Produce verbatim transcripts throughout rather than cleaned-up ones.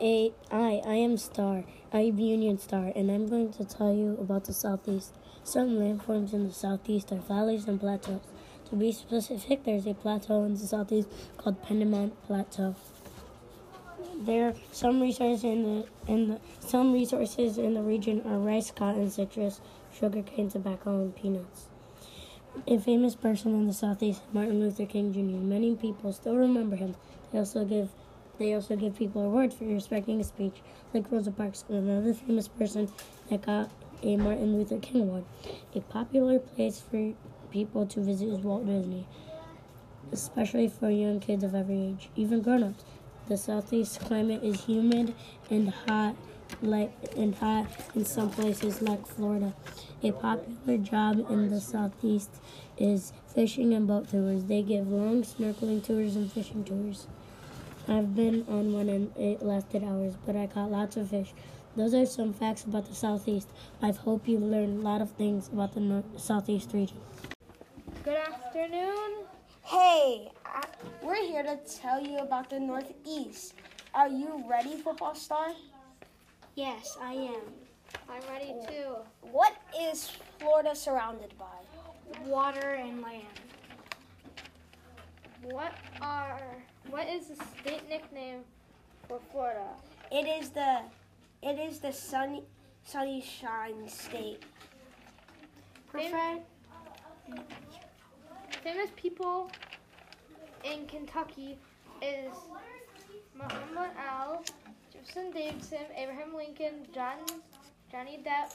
A, I, I am Star. I am Union Star, and I'm going to tell you about the Southeast. Some landforms in the Southeast are valleys and plateaus. To be specific, there's a plateau in the Southeast called Penniman Plateau. There are some resources in the in the, some resources in the region are rice, cotton, citrus, sugarcane, tobacco, and peanuts. A famous person in the Southeast, Martin Luther King Junior Many people still remember him. They also give They also give people awards for respecting his speech, like Rosa Parks, another famous person that got a Martin Luther King Award. A popular place for people to visit is Walt Disney, especially for young kids of every age, even grown-ups. The Southeast climate is humid and hot, like and hot in some places like Florida. A popular job in the Southeast is fishing and boat tours. They give long snorkeling tours and fishing tours. I've been on one and it lasted hours, but I caught lots of fish. Those are some facts about the Southeast. I hope you learned a lot of things about the North, Southeast region. Good afternoon. Hey, I, we're here to tell you about the Northeast. Are you ready, Football Star? Yes, I am. I'm ready too. What is Florida surrounded by? Water and land. What are... What is the state nickname for Florida? It is the, it is the sunny, sunny shine state. Fam- famous people in Kentucky is Muhammad Ali, Jefferson Davidson, Abraham Lincoln, John, Johnny Depp,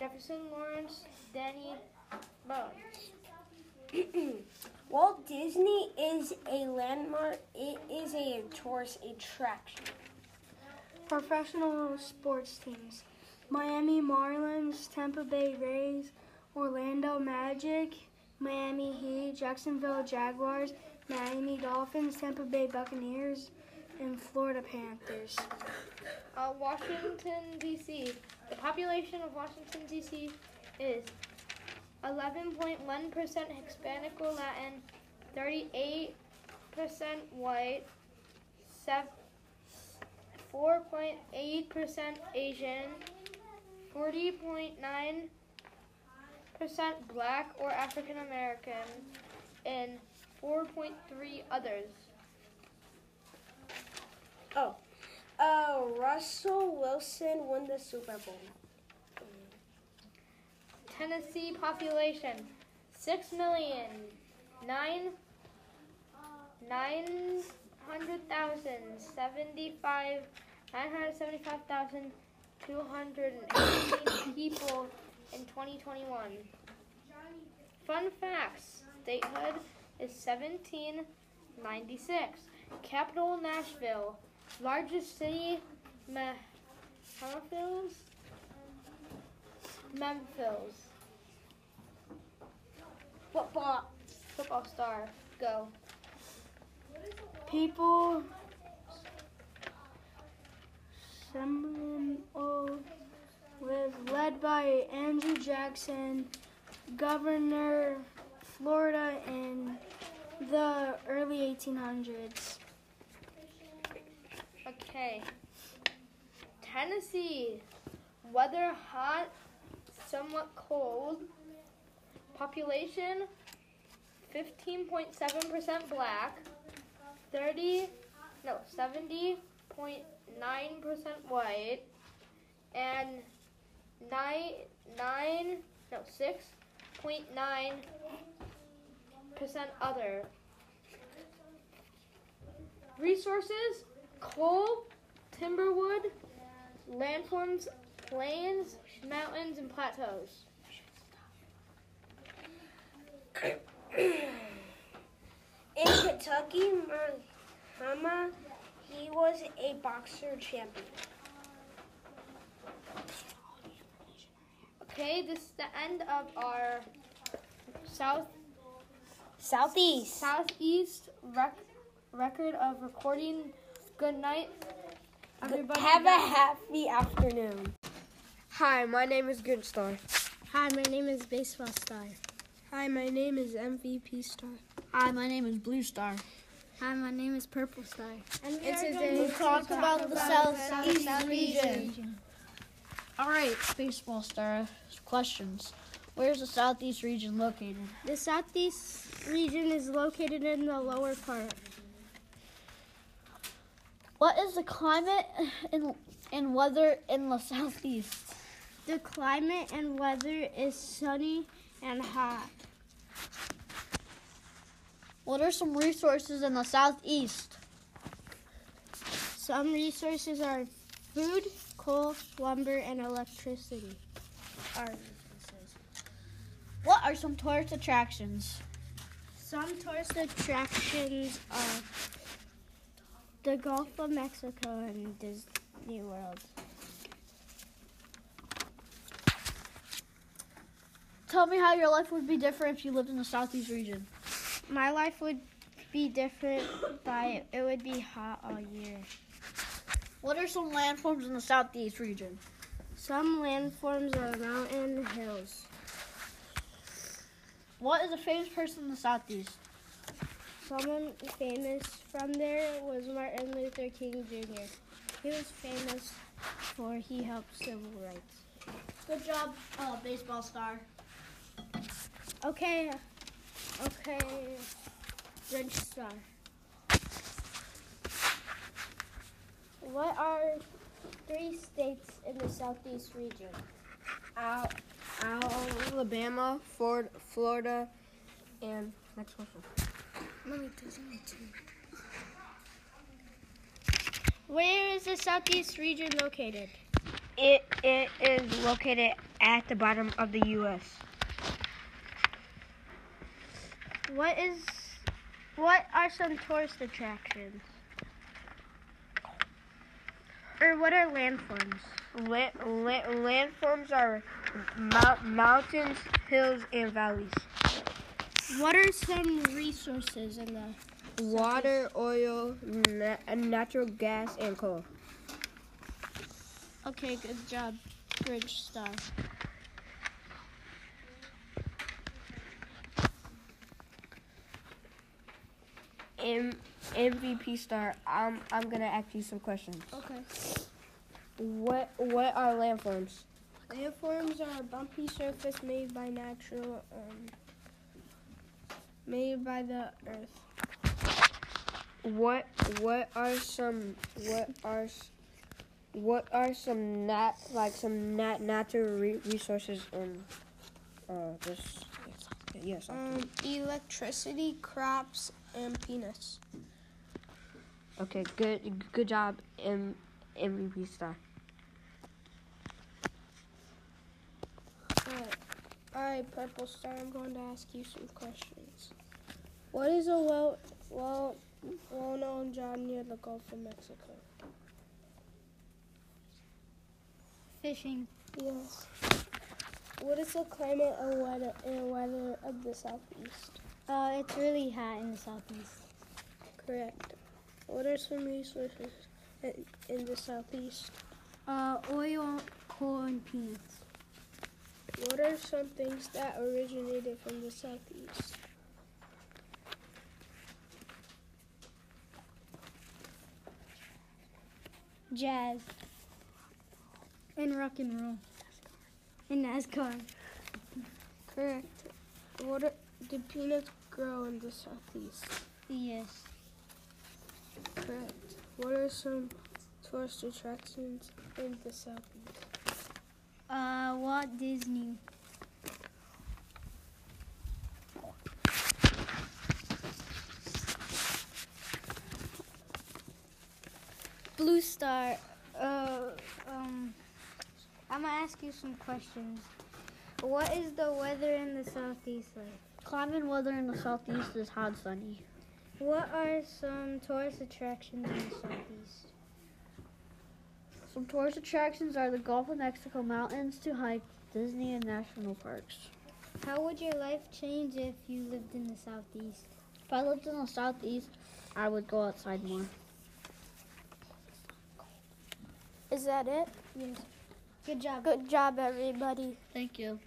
Jefferson Lawrence, Danny Bones. Walt Disney is a landmark, it is a tourist attraction. Professional sports teams. Miami Marlins, Tampa Bay Rays, Orlando Magic, Miami Heat, Jacksonville Jaguars, Miami Dolphins, Tampa Bay Buccaneers, and Florida Panthers. Uh, Washington, D C. The population of Washington, D C is eleven point one percent Hispanic or Latin, thirty-eight percent white, four point eight percent Asian, forty point nine percent Black or African American, and four point three others. Oh, uh, Russell Wilson won the Super Bowl. Tennessee population, six million, nine, nine hundred thousand, seventy-five, nine hundred seventy-five thousand, two hundred eighteen people in twenty twenty-one. Fun facts, statehood is seventeen ninety-six. Capital, Nashville. Largest city, Memphis. Memphis. Football. Football Star. Go. People. Seminole live led by Andrew Jackson, governor Florida in the early eighteen hundreds. Okay. Tennessee. Weather hot, somewhat cold. Population, fifteen point seven percent Black, thirty, no, seventy point nine percent white, and nine, nine, no, six point nine percent other. Resources, coal, timberwood, landforms, plains, mountains, and plateaus. In Kentucky, Muhammad, he was a boxer champion. Okay, this is the end of our South Southeast Southeast rec- record of recording. Good night, everybody. Have a happy afternoon. Hi, my name is Good Star. Hi, my name is Baseball Star. Hi, my name is M V P Star. Hi, my name is Blue Star. Hi, my name is Purple Star. And we today we'll talk about the Southeast region. All right, Baseball Star questions. Where's the Southeast region located? The Southeast region is located in the lower part. What is the climate and, and weather in the Southeast? The climate and weather is sunny and hot. What are some resources in the Southeast? Some resources are food, coal, lumber, and electricity. Our What are some tourist attractions? Some tourist attractions are the Gulf of Mexico and Disney World. Tell me how your life would be different if you lived in the Southeast region. My life would be different by it would be hot all year. What are some landforms in the Southeast region? Some landforms are mountain hills. What is a famous person in the Southeast? Someone famous from there was Martin Luther King Junior He was famous for he helped civil rights. Good job, uh, Baseball Star. Okay. Okay, Red Star. What are three states in the Southeast region? Al- Alabama, Ford- Florida, and next question. Mommy doesn't need to. Where is the Southeast region located? It it is located at the bottom of the U S What is? What are some tourist attractions? Or what are landforms? La- la- landforms are mo- mountains, hills, and valleys. What are some resources in the water, oil, na- natural gas, and coal? Okay, good job, Bridge Star. M- M V P Star, I'm I'm gonna ask you some questions. Okay. What what are landforms? Landforms are a bumpy surface made by natural um, made by the earth. What what are some what are what are some nat like some nat natural re- resources in uh this yes um electricity, crops, and penis. Okay, good good job, M- MVP Star. All right. All right, Purple Star, I'm going to ask you some questions. What is a well, well, well-known job near the Gulf of Mexico? Fishing. Yes. What is the climate and weather, and weather of the Southeast? Uh, it's really hot in the Southeast. Correct. What are some resources in the Southeast? Uh, oil, coal, and peanuts. What are some things that originated from the Southeast? Jazz. And rock and roll. And NASCAR. Correct. What are... Did peanuts grow in the Southeast? Yes. Correct. What are some tourist attractions in the Southeast? Uh, Walt Disney. Blue Star. Uh, um, I'm gonna ask you some questions. What is the weather in the Southeast like? Climate and weather in the Southeast is hot and sunny. What are some tourist attractions in the Southeast? Some tourist attractions are the Gulf of Mexico mountains to hike, Disney, and national parks. How would your life change if you lived in the Southeast? If I lived in the Southeast, I would go outside more. Is that it? Yes. Good job. Good job, everybody. Thank you.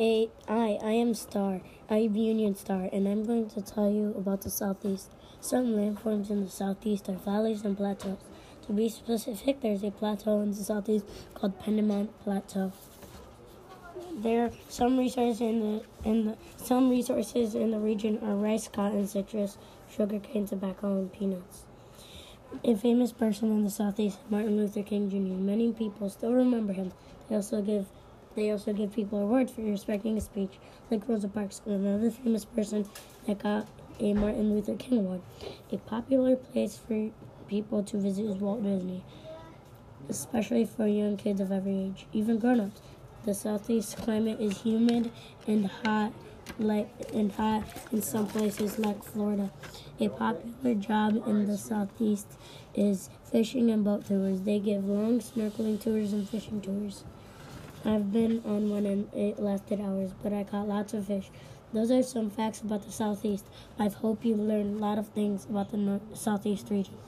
Hey, I, I am Star. I am Union Star, and I'm going to tell you about the Southeast. Some landforms in the Southeast are valleys and plateaus. To be specific, there's a plateau in the Southeast called Penniman Plateau. There are some resources in the in the, some resources in the region are rice, cotton, citrus, sugarcane, tobacco, and peanuts. A famous person in the Southeast, Martin Luther King Junior Many people still remember him. They also give they also give people awards for respecting his speech, like Rosa Parks, another famous person that got a Martin Luther King Award. A popular place for people to visit is Walt Disney, especially for young kids of every age, even grown-ups. The Southeast climate is humid and hot, like and hot in some places like Florida. A popular job in the Southeast is fishing and boat tours. They give long snorkeling tours and fishing tours. I've been on one and it lasted hours, but I caught lots of fish. Those are some facts about the Southeast. I hope you learned a lot of things about the North- Southeast region.